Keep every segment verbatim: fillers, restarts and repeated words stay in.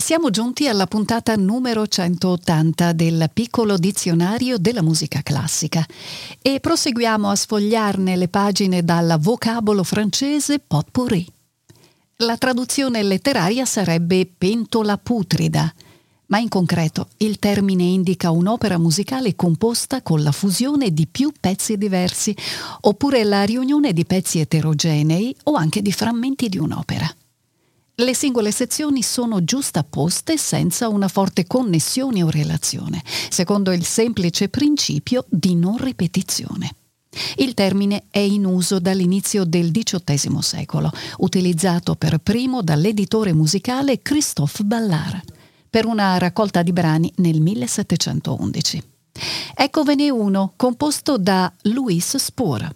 Siamo giunti alla puntata numero centottanta del Piccolo Dizionario della Musica Classica e proseguiamo a sfogliarne le pagine dal vocabolo francese potpourri. La traduzione letteraria sarebbe pentola putrida, ma in concreto il termine indica un'opera musicale composta con la fusione di più pezzi diversi, oppure la riunione di pezzi eterogenei o anche di frammenti di un'opera. Le singole sezioni sono giustapposte senza una forte connessione o relazione, secondo il semplice principio di non ripetizione. Il termine è in uso dall'inizio del diciottesimo secolo, utilizzato per primo dall'editore musicale Christophe Ballard, per una raccolta di brani nel millesettecentoundici. Eccovene uno, composto da Louis Spohr.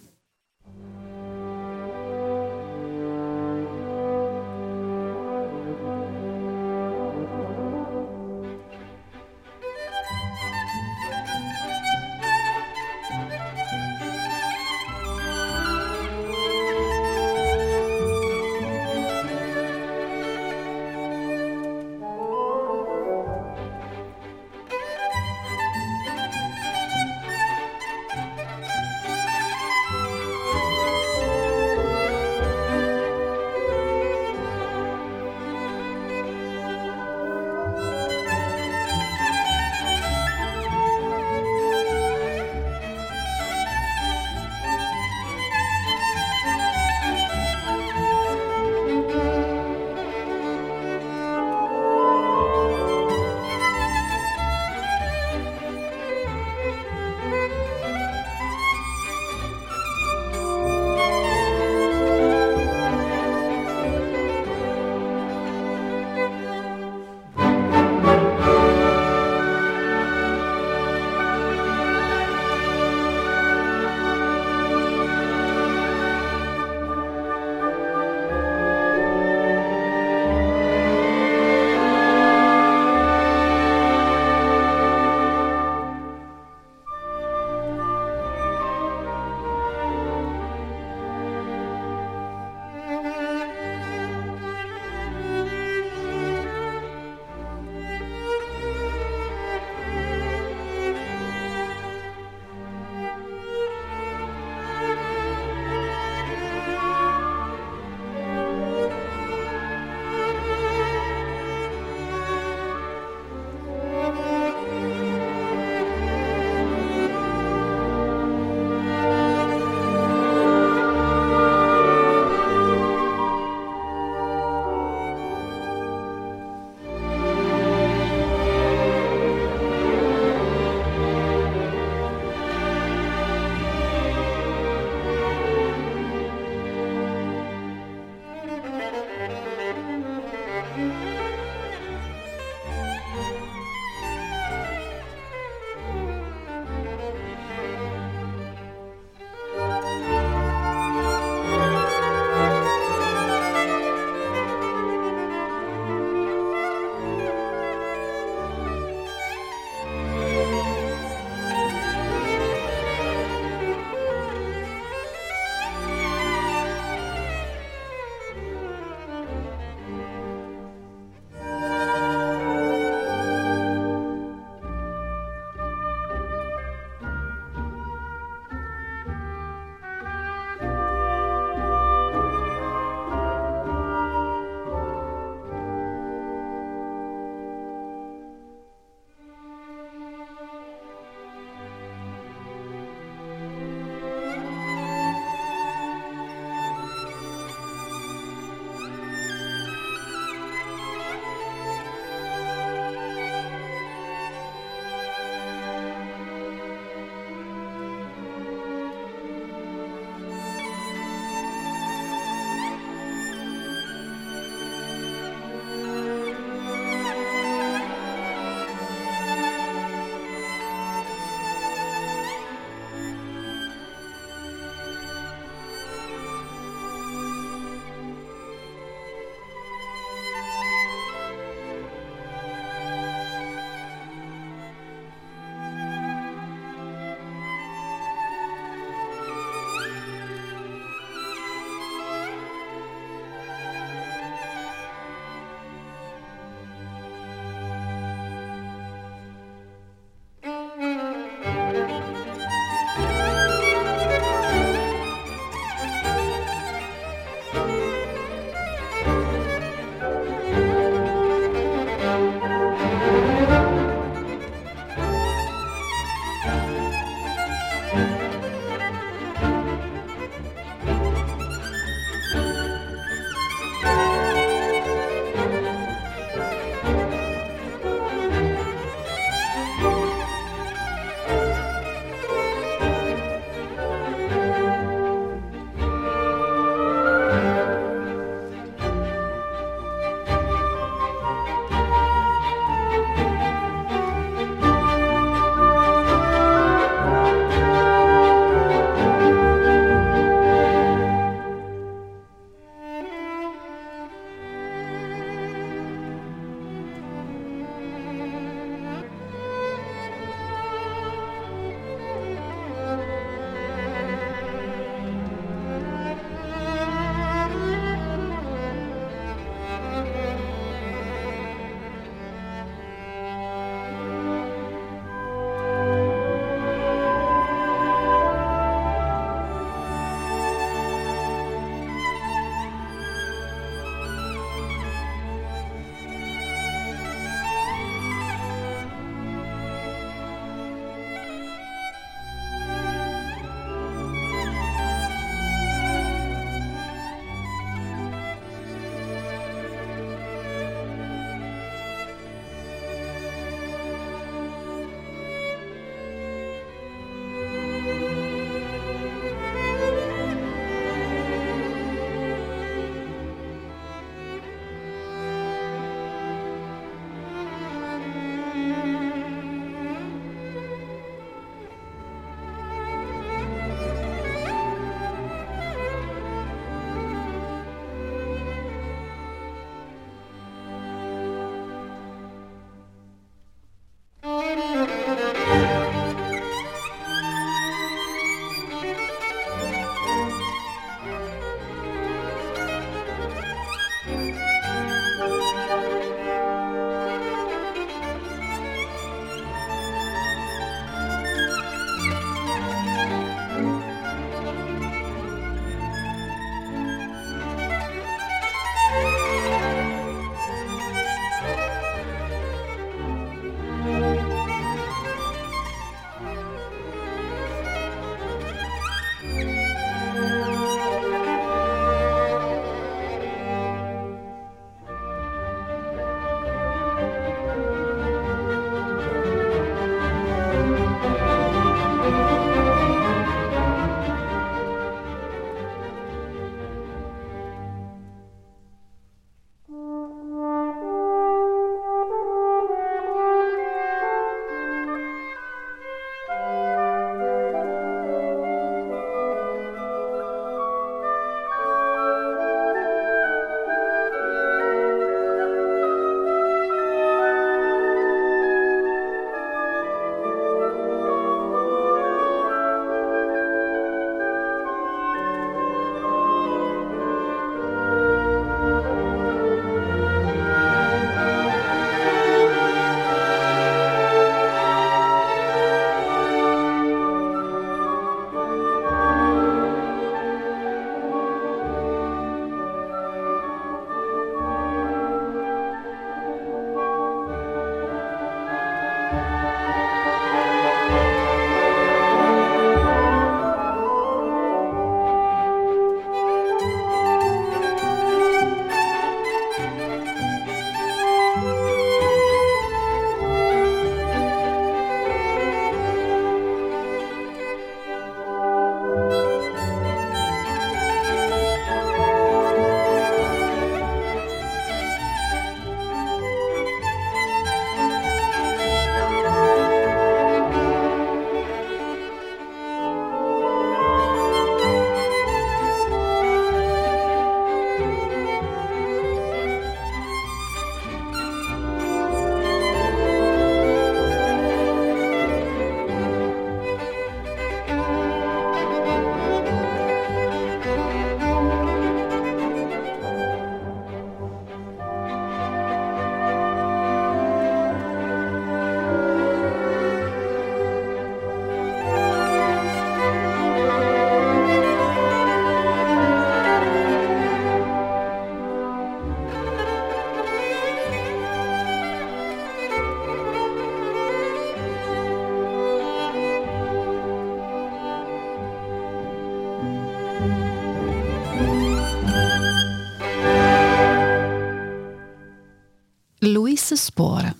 Louis Spohr,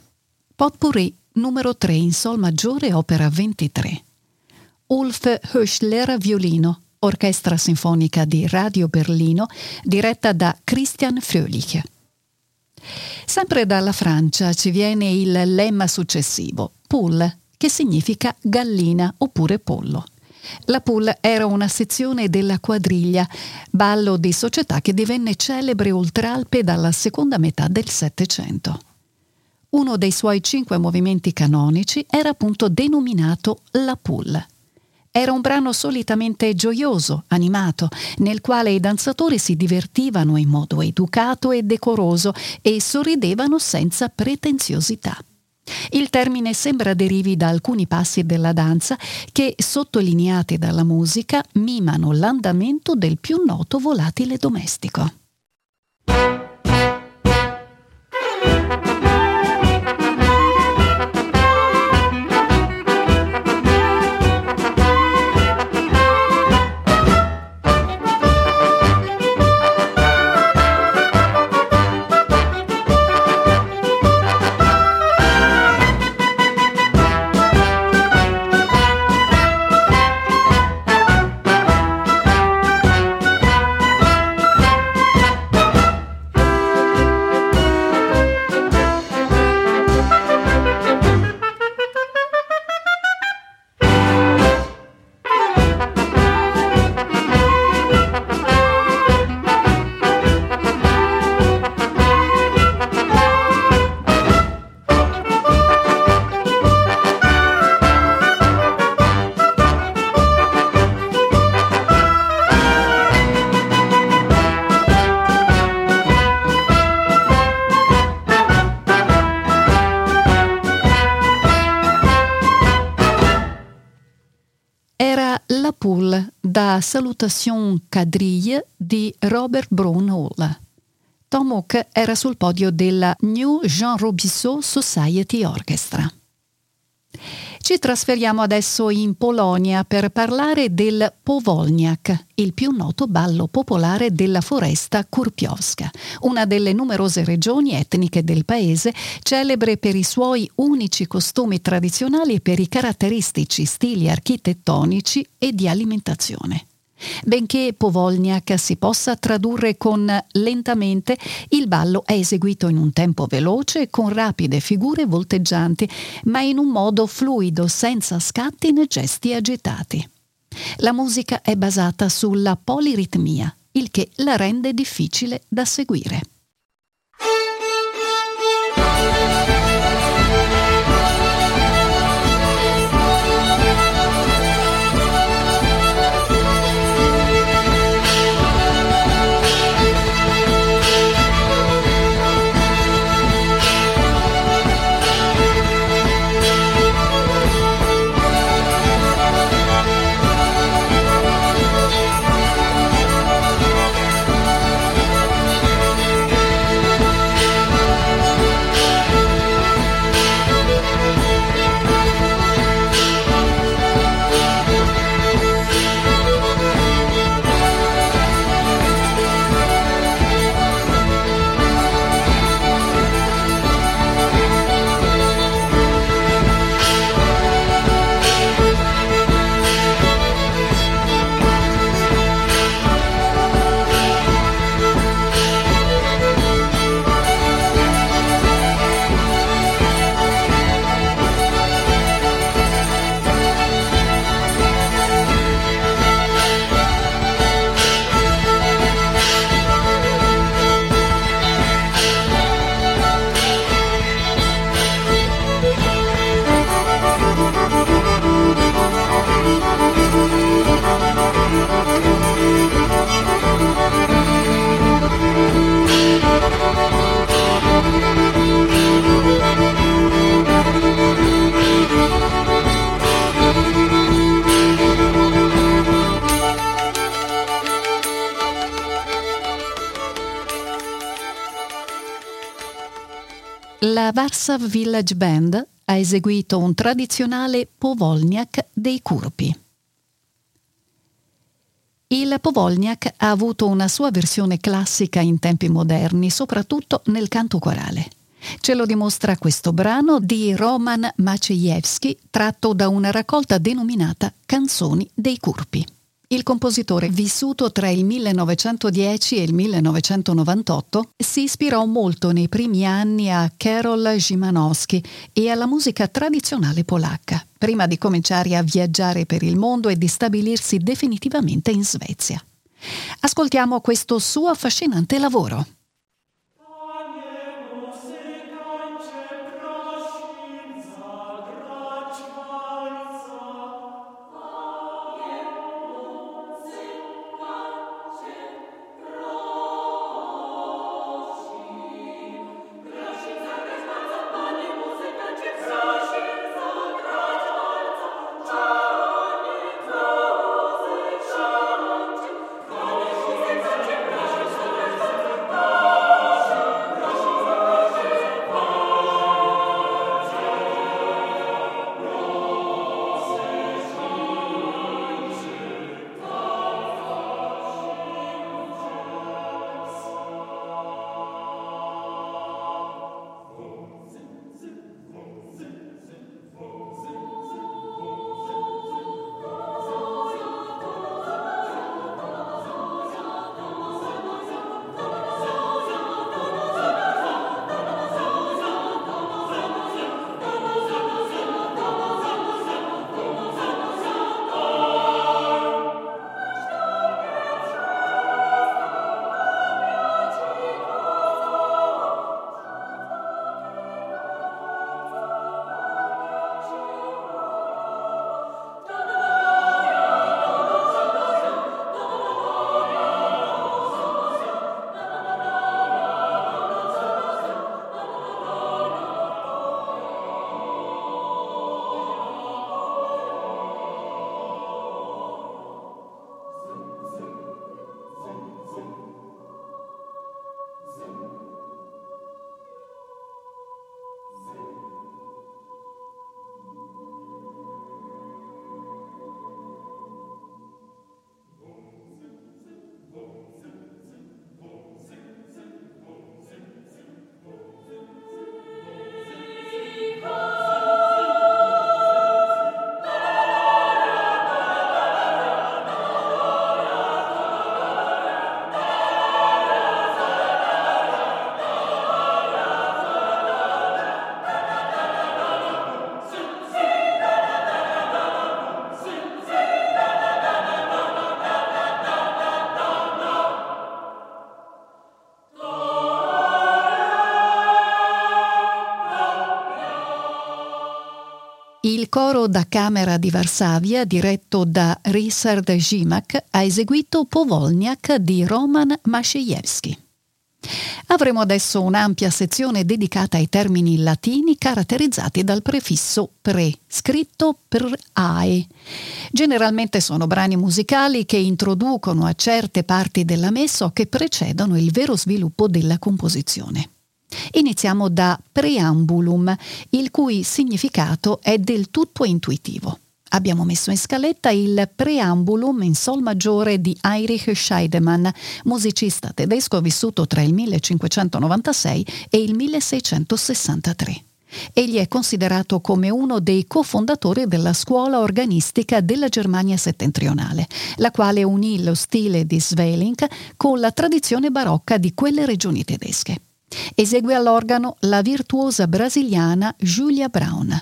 Potpourri numero tre in sol maggiore, opera ventitré. Ulf Hirschler, violino, Orchestra Sinfonica di Radio Berlino, diretta da Christian Fröhlich. Sempre dalla Francia ci viene il lemma successivo, poule, che significa gallina oppure pollo. La poule era una sezione della quadriglia, ballo di società che divenne celebre oltralpe dalla seconda metà del Settecento. Uno dei suoi cinque movimenti canonici era appunto denominato la poule. Era un brano solitamente gioioso, animato, nel quale i danzatori si divertivano in modo educato e decoroso e sorridevano senza pretenziosità. Il termine sembra derivi da alcuni passi della danza che, sottolineati dalla musica, mimano l'andamento del più noto volatile domestico. Da Salutation Quadrille di Robert Brown Hall. Tom Hawke era sul podio della New Jean Rousseau Society Orchestra. Ci trasferiamo adesso in Polonia per parlare del powolniak, il più noto ballo popolare della foresta Kurpiowska, una delle numerose regioni etniche del paese, celebre per i suoi unici costumi tradizionali e per i caratteristici stili architettonici e di alimentazione. Benché powolniak si possa tradurre con lentamente, il ballo è eseguito in un tempo veloce e con rapide figure volteggianti, ma in un modo fluido, senza scatti né gesti agitati. La musica è basata sulla poliritmia, il che la rende difficile da seguire. La Warsaw Village Band ha eseguito un tradizionale powolniak dei Kurpi. Il powolniak ha avuto una sua versione classica in tempi moderni, soprattutto nel canto corale. Ce lo dimostra questo brano di Roman Maciejewski, tratto da una raccolta denominata Canzoni dei Kurpi. Il compositore, vissuto tra il millenovecentodieci e il millenovecentonovantotto, si ispirò molto nei primi anni a Karol Szymanowski e alla musica tradizionale polacca, prima di cominciare a viaggiare per il mondo e di stabilirsi definitivamente in Svezia. Ascoltiamo questo suo affascinante lavoro. Il coro da camera di Varsavia, diretto da Ryszard Gimac, ha eseguito Powolniak di Roman Maciejewski. Avremo adesso un'ampia sezione dedicata ai termini latini caratterizzati dal prefisso pre, scritto per ae. Generalmente sono brani musicali che introducono a certe parti della messa o che precedono il vero sviluppo della composizione. Iniziamo da preambulum, il cui significato è del tutto intuitivo. Abbiamo messo in scaletta il preambulum in sol maggiore di Heinrich Scheidemann, musicista tedesco vissuto tra il millecinquecentonovantasei e il milleseicentosessantatré. Egli è considerato come uno dei cofondatori della scuola organistica della Germania settentrionale, la quale unì lo stile di Sweelinck con la tradizione barocca di quelle regioni tedesche. Esegue all'organo la virtuosa brasiliana Julia Brown.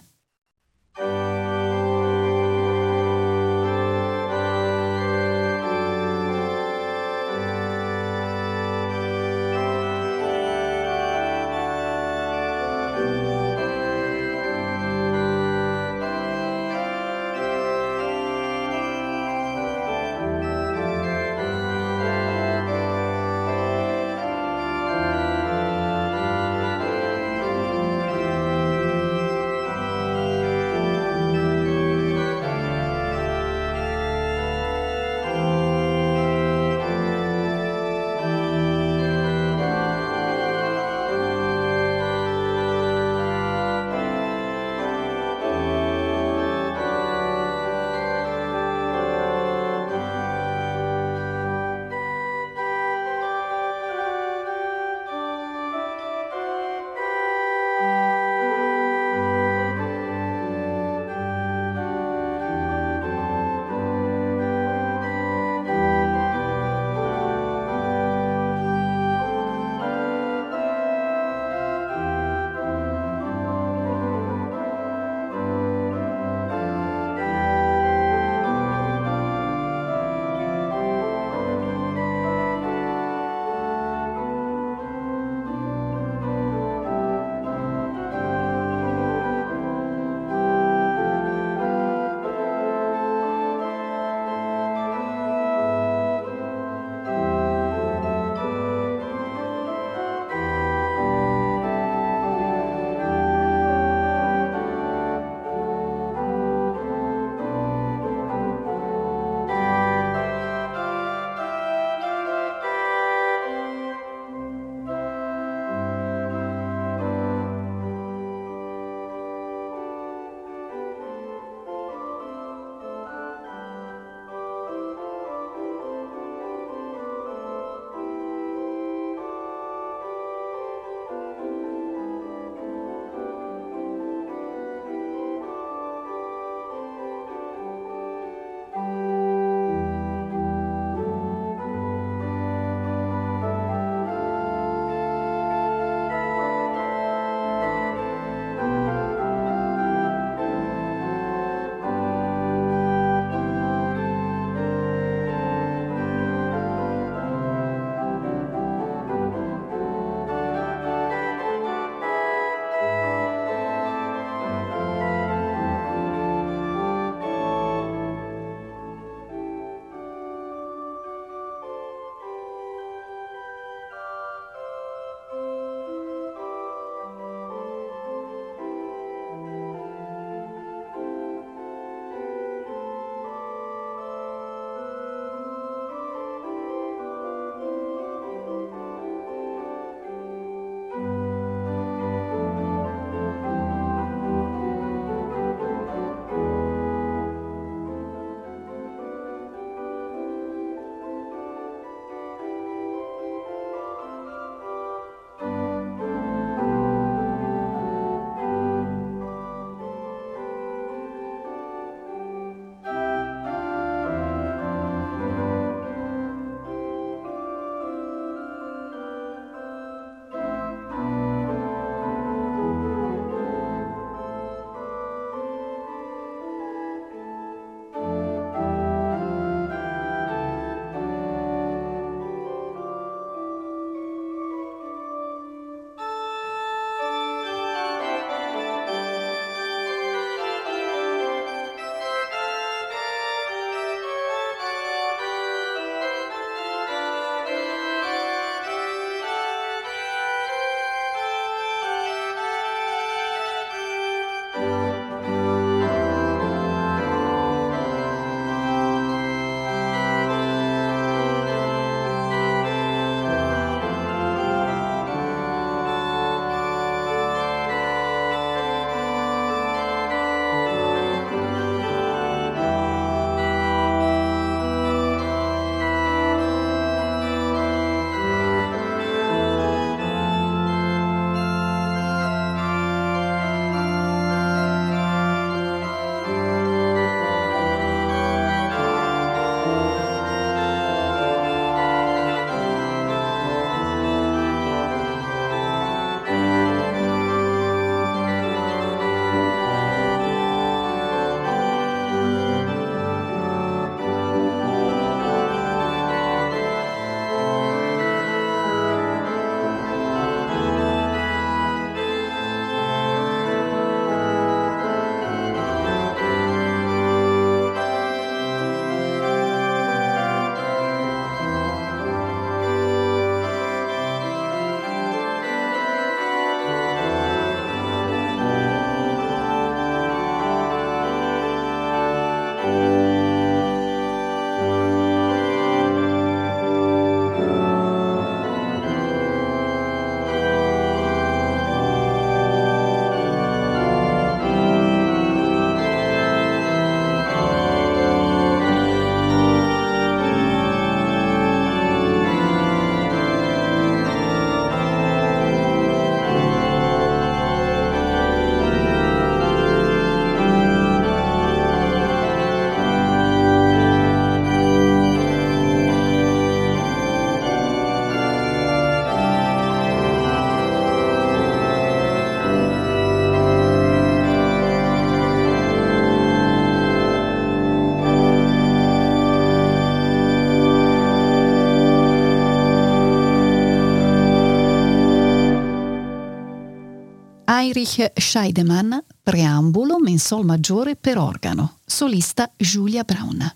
Heinrich Scheidemann, preambulum in sol maggiore per organo, solista Julia Brown.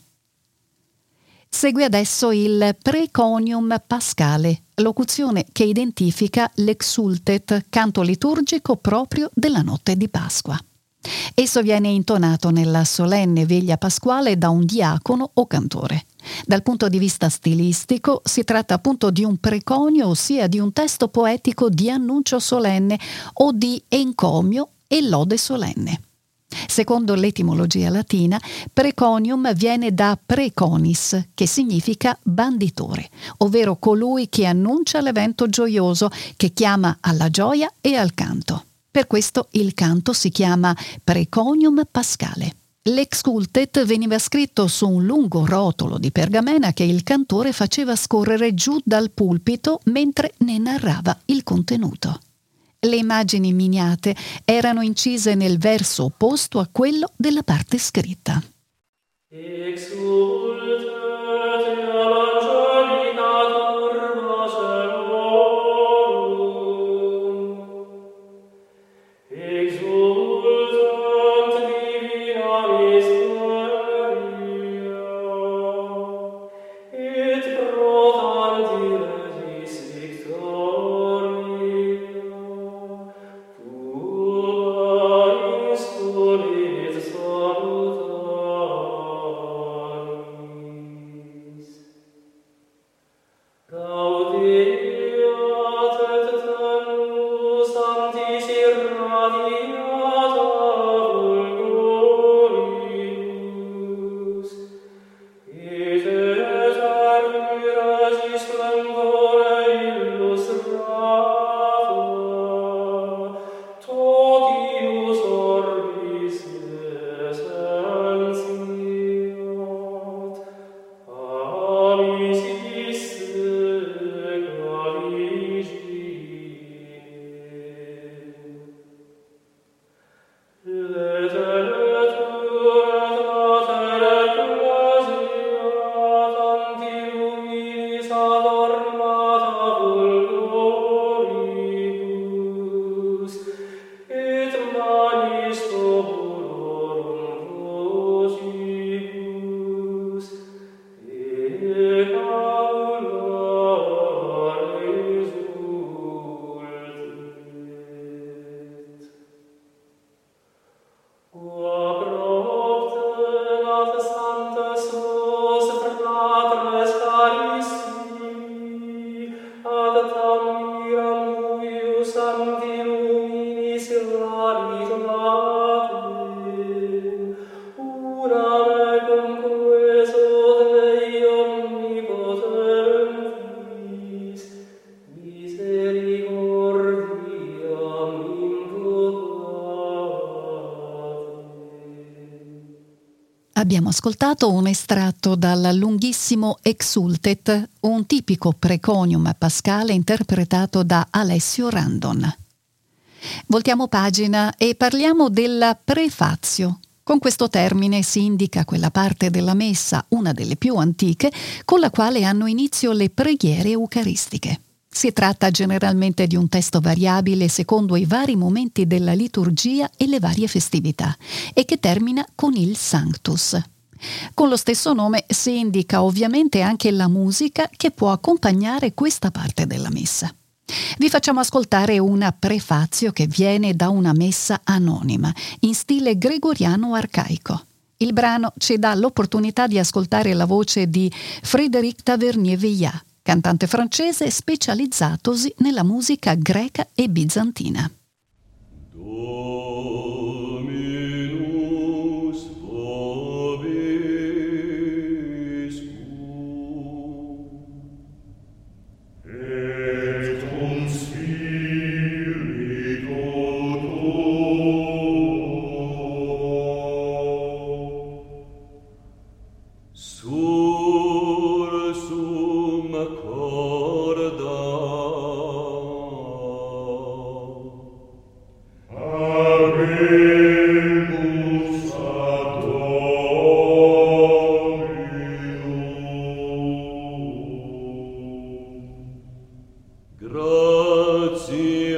Segue adesso il Praeconium pascale, locuzione che identifica l'exsultet, canto liturgico proprio della notte di Pasqua. Esso viene intonato nella solenne veglia pasquale da un diacono o cantore. Dal punto di vista stilistico si tratta appunto di un preconio, ossia di un testo poetico di annuncio solenne o di encomio e lode solenne. Secondo l'etimologia latina, preconium viene da preconis, che significa banditore, ovvero colui che annuncia l'evento gioioso, che chiama alla gioia e al canto. Per questo il canto si chiama Praeconium pascale. L'excultet veniva scritto su un lungo rotolo di pergamena che il cantore faceva scorrere giù dal pulpito mentre ne narrava il contenuto. Le immagini miniate erano incise nel verso opposto a quello della parte scritta. Abbiamo ascoltato un estratto dal lunghissimo Exultet, un tipico preconium pascale interpretato da Alessio Randon. Voltiamo pagina e parliamo della prefatio. Con questo termine si indica quella parte della messa, una delle più antiche, con la quale hanno inizio le preghiere eucaristiche. Si tratta generalmente di un testo variabile secondo i vari momenti della liturgia e le varie festività, e che termina con il Sanctus. Con lo stesso nome si indica ovviamente anche la musica che può accompagnare questa parte della messa. Vi facciamo ascoltare una prefatio che viene da una messa anonima, in stile gregoriano arcaico. Il brano ci dà l'opportunità di ascoltare la voce di Frédéric Tavernier-Veillard, cantante francese specializzatosi nella musica greca e bizantina. Grazie,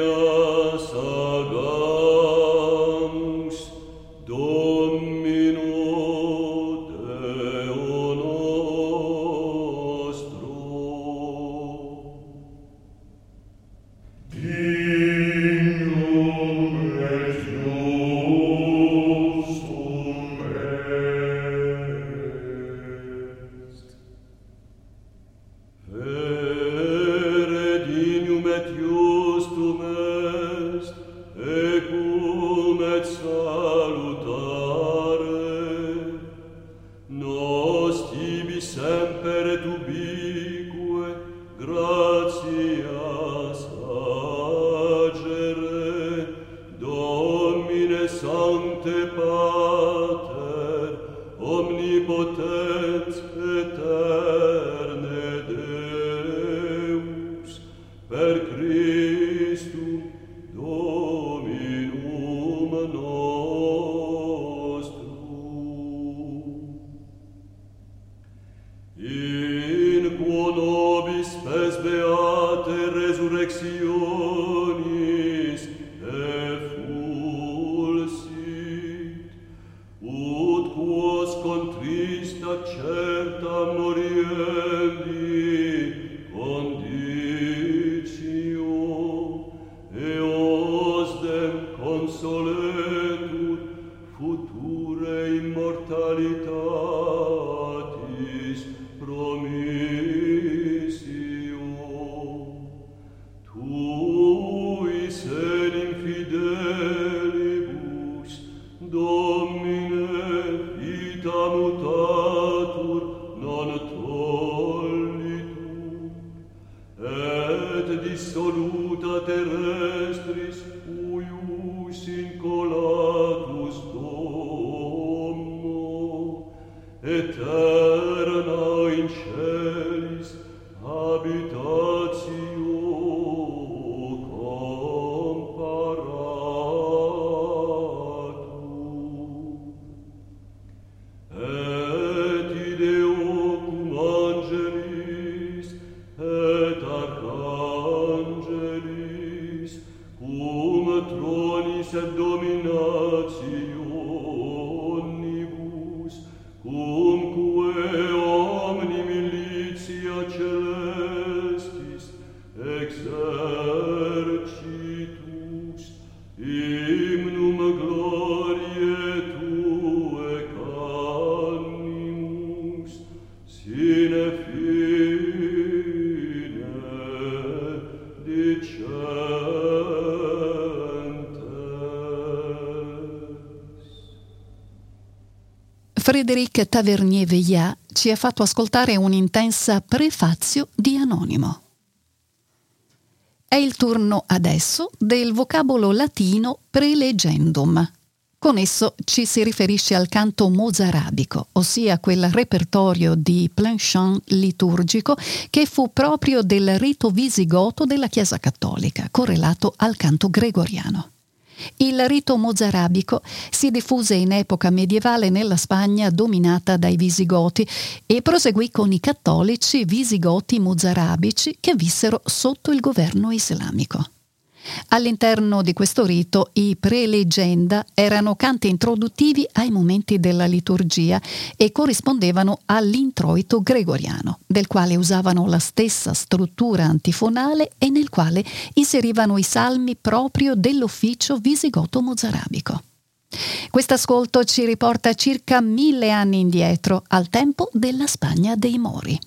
Saga. Frédéric Tavernier-Veillard ci ha fatto ascoltare un'intensa prefazio di Anonimo. È il turno adesso del vocabolo latino prelegendum. Con esso ci si riferisce al canto mozarabico, ossia quel repertorio di plain-chant liturgico che fu proprio del rito visigoto della Chiesa Cattolica, correlato al canto gregoriano. Il rito mozarabico si diffuse in epoca medievale nella Spagna dominata dai Visigoti e proseguì con i cattolici visigoti mozarabici che vissero sotto il governo islamico. All'interno di questo rito i prelegenda erano canti introduttivi ai momenti della liturgia e corrispondevano all'introito gregoriano, del quale usavano la stessa struttura antifonale e nel quale inserivano i salmi proprio dell'ufficio visigoto mozarabico. Quest'ascolto ci riporta circa mille anni indietro, al tempo della Spagna dei Mori.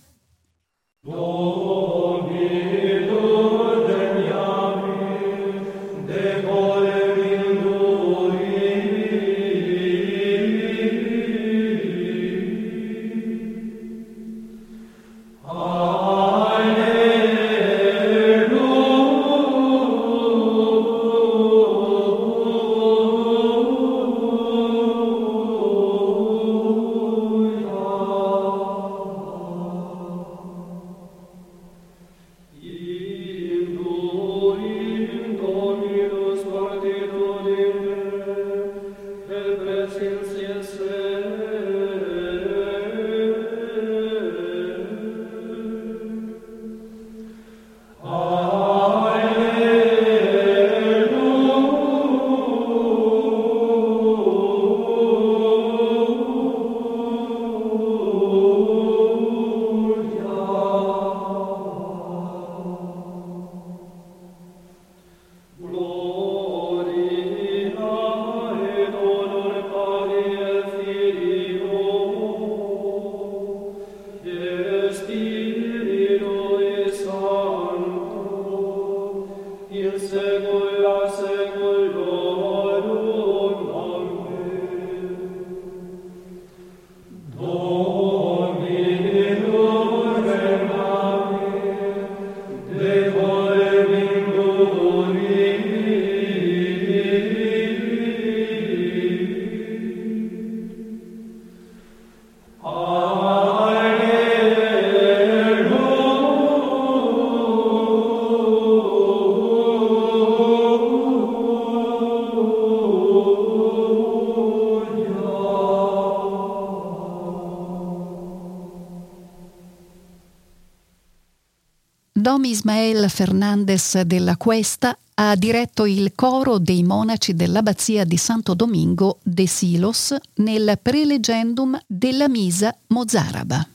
Dom Ismael Fernández della Cuesta ha diretto il coro dei monaci dell'abbazia di Santo Domingo de Silos nel prelegendum della misa mozaraba.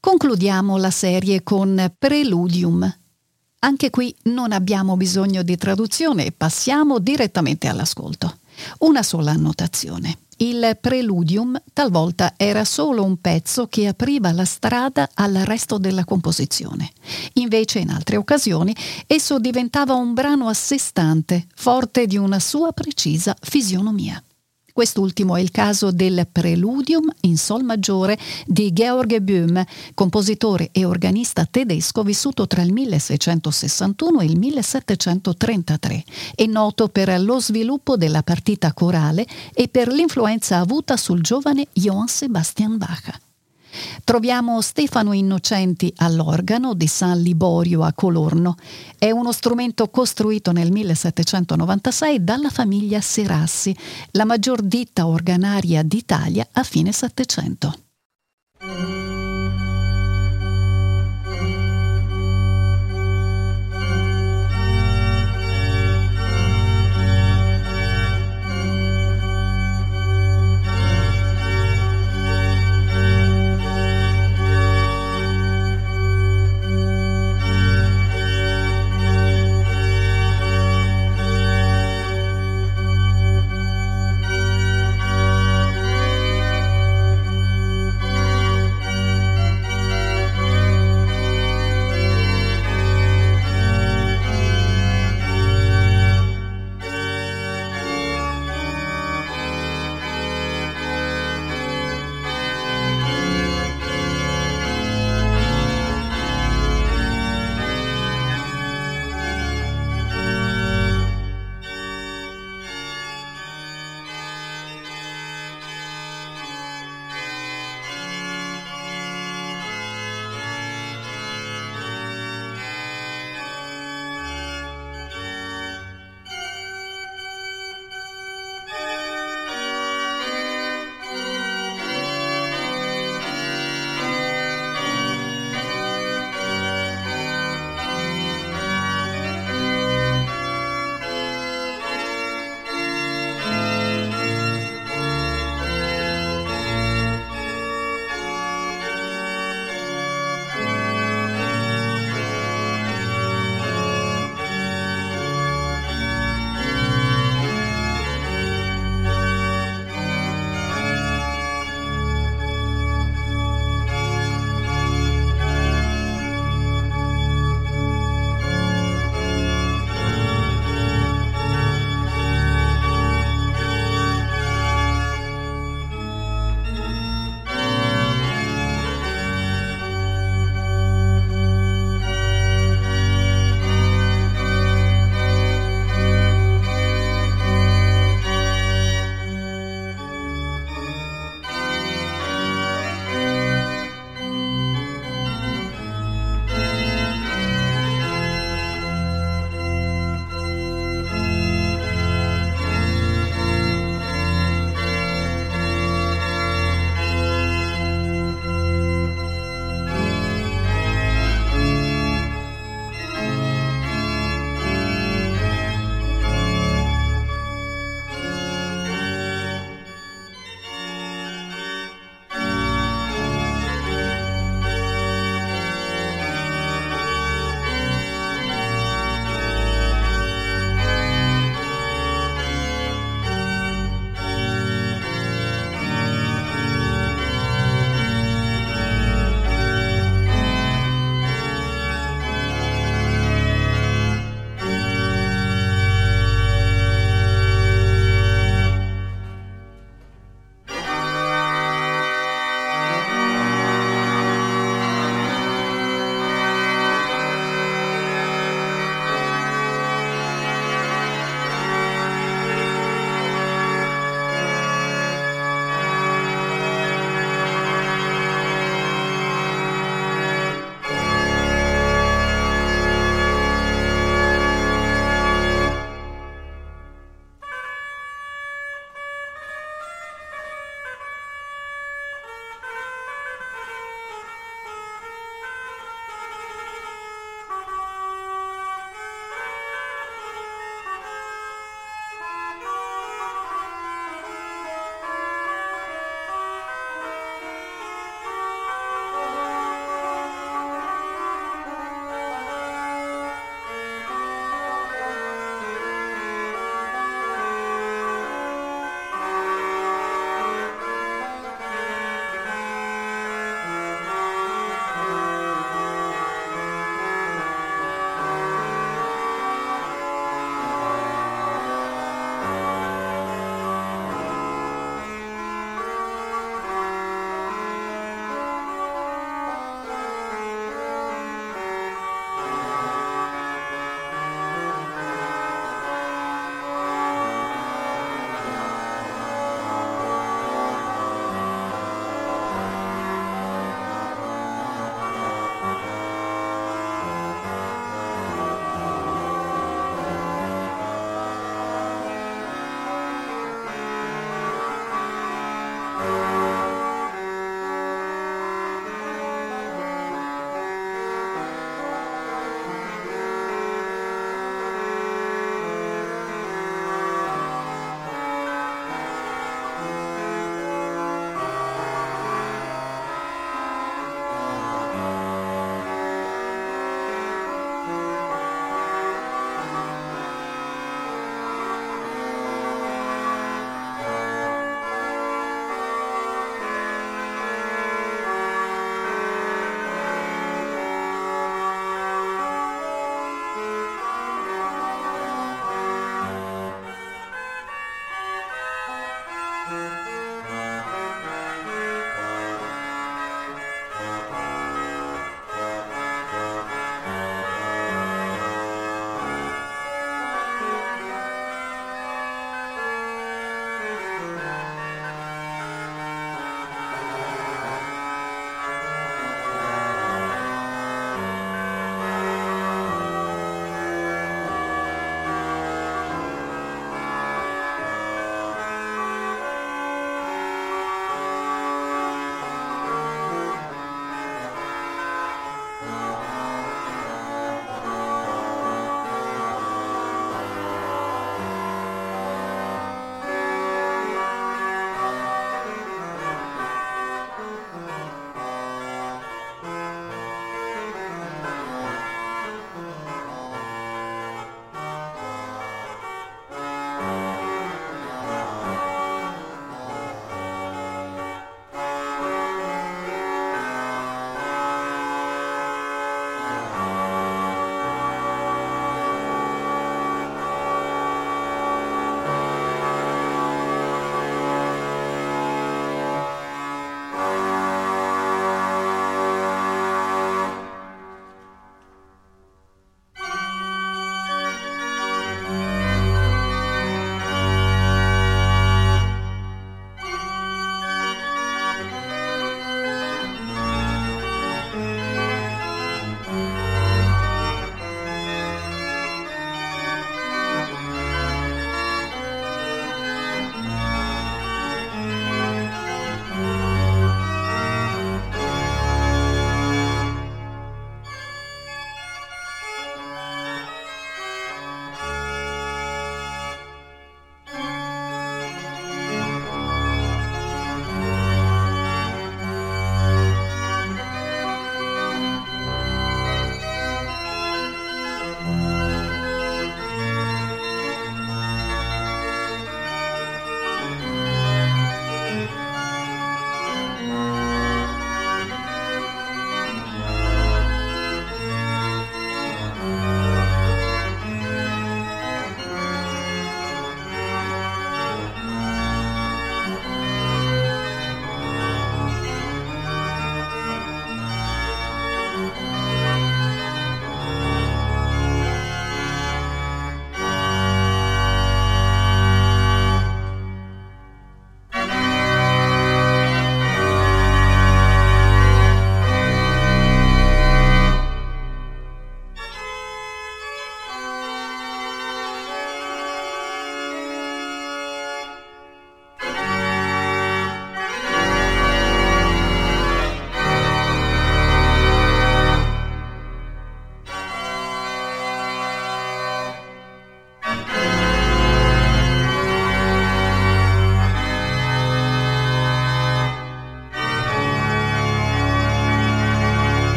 Concludiamo la serie con Preludium. Anche qui non abbiamo bisogno di traduzione e passiamo direttamente all'ascolto. Una sola annotazione. Il preludium talvolta era solo un pezzo che apriva la strada al resto della composizione. Invece in altre occasioni esso diventava un brano a sé stante, forte di una sua precisa fisionomia. Quest'ultimo è il caso del Preludium in sol maggiore di Georg Böhm, compositore e organista tedesco vissuto tra il milleseicentosessantuno e il millesettecentotrentatré, è noto per lo sviluppo della partita corale e per l'influenza avuta sul giovane Johann Sebastian Bach. Troviamo Stefano Innocenti all'organo di San Liborio a Colorno. È uno strumento costruito nel millesettecentonovantasei dalla famiglia Serassi, la maggior ditta organaria d'Italia a fine Settecento.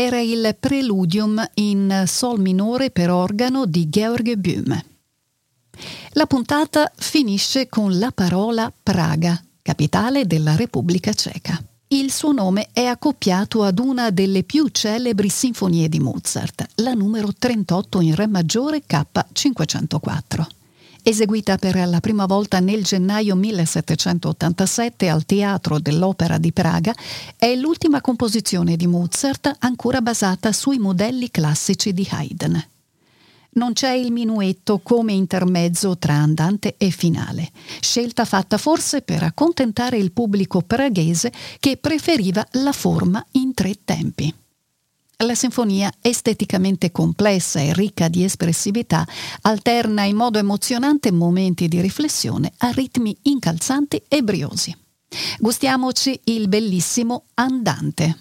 era il Preludium in sol minore per organo di Georg Böhm. La puntata finisce con la parola Praga, capitale della Repubblica Ceca. Il suo nome è accoppiato ad una delle più celebri sinfonie di Mozart, la numero trentotto in re maggiore K cinquecentoquattro, eseguita per la prima volta nel gennaio millesettecentottantasette al Teatro dell'Opera di Praga. È l'ultima composizione di Mozart ancora basata sui modelli classici di Haydn. Non c'è il minuetto come intermezzo tra andante e finale, scelta fatta forse per accontentare il pubblico praghese che preferiva la forma in tre tempi. La sinfonia, esteticamente complessa e ricca di espressività, alterna in modo emozionante momenti di riflessione a ritmi incalzanti e briosi. Gustiamoci il bellissimo Andante.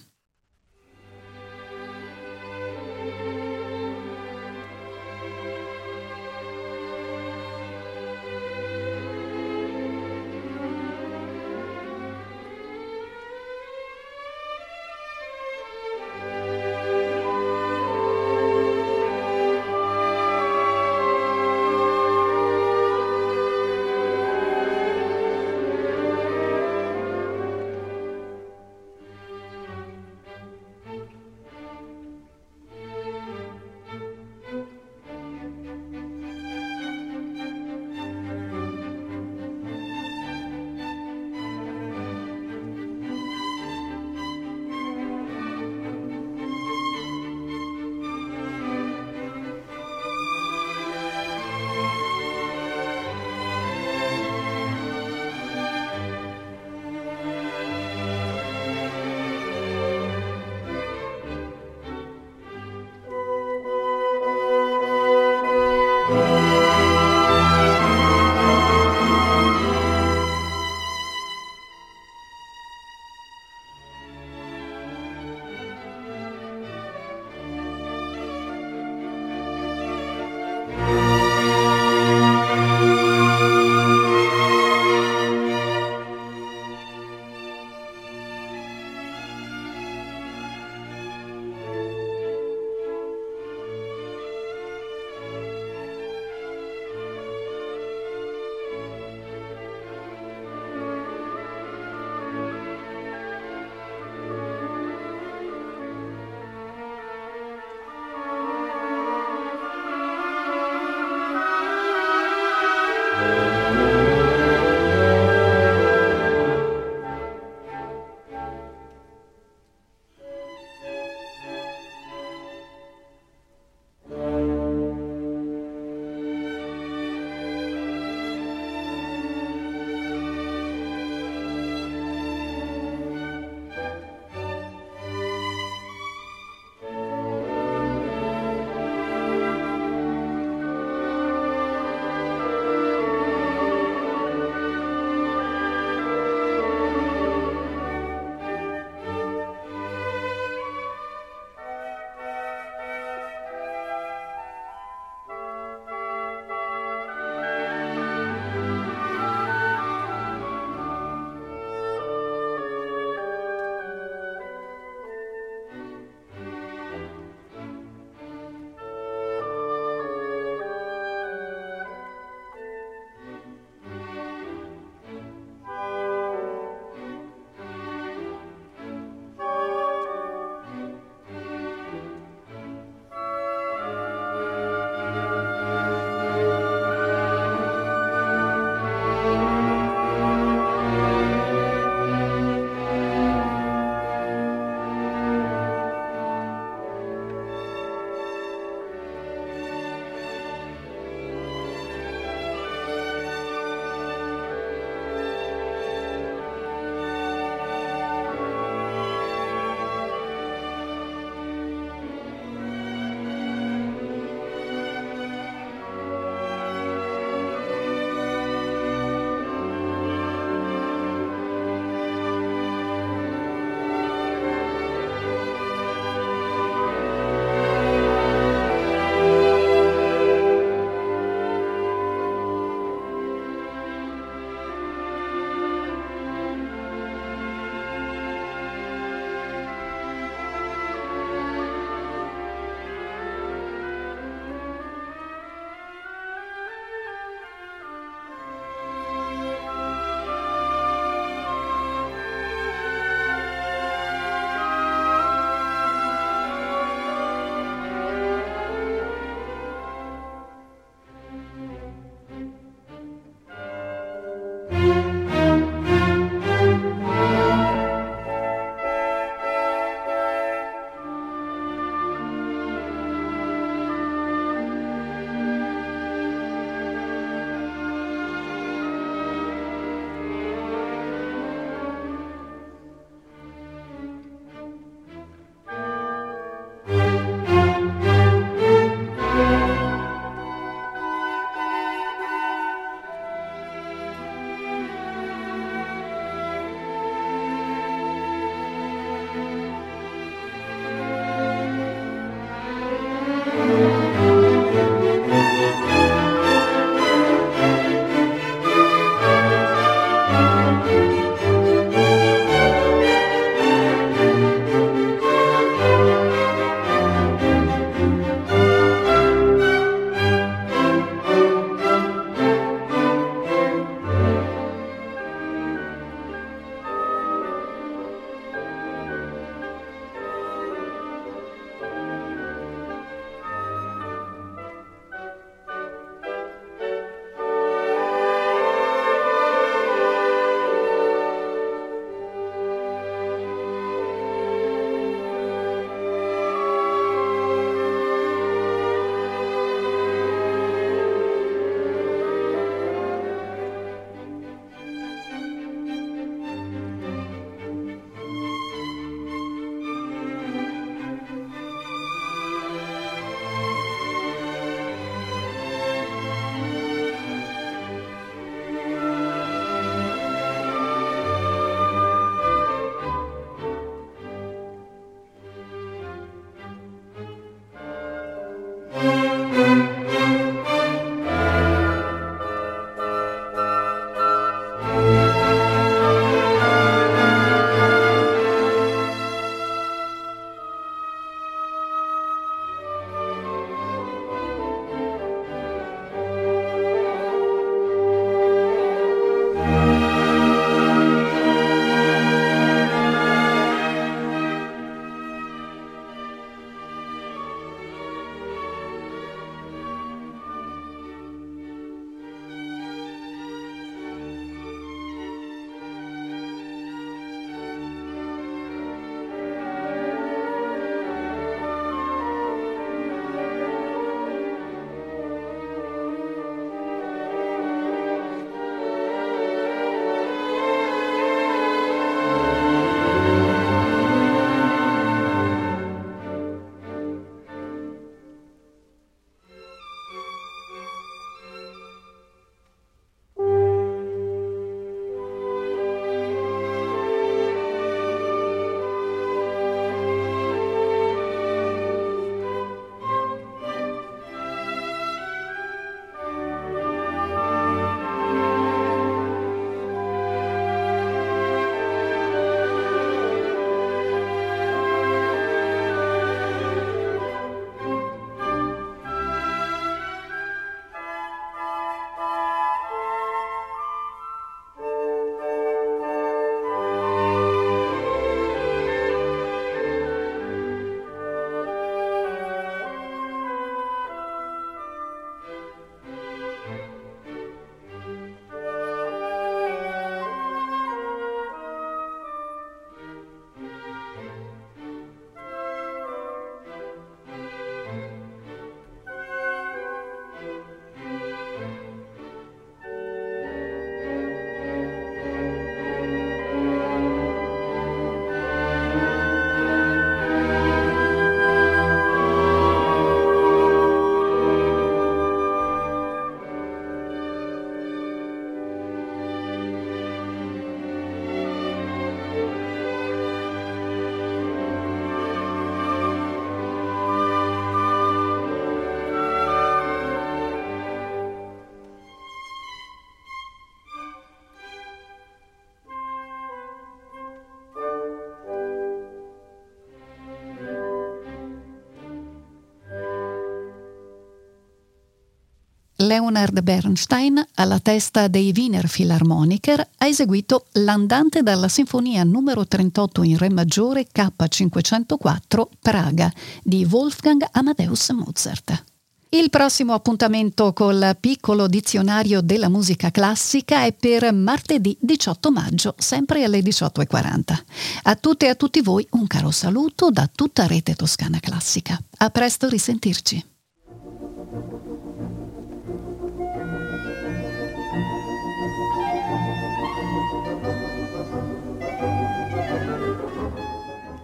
Leonard Bernstein, alla testa dei Wiener Philharmoniker, ha eseguito l'andante dalla Sinfonia numero trentotto in Re maggiore K cinquecentoquattro Praga di Wolfgang Amadeus Mozart. Il prossimo appuntamento col piccolo dizionario della musica classica è per martedì diciotto maggio, sempre alle diciotto e quaranta. A tutte e a tutti voi un caro saluto da tutta Rete Toscana Classica. A presto, risentirci.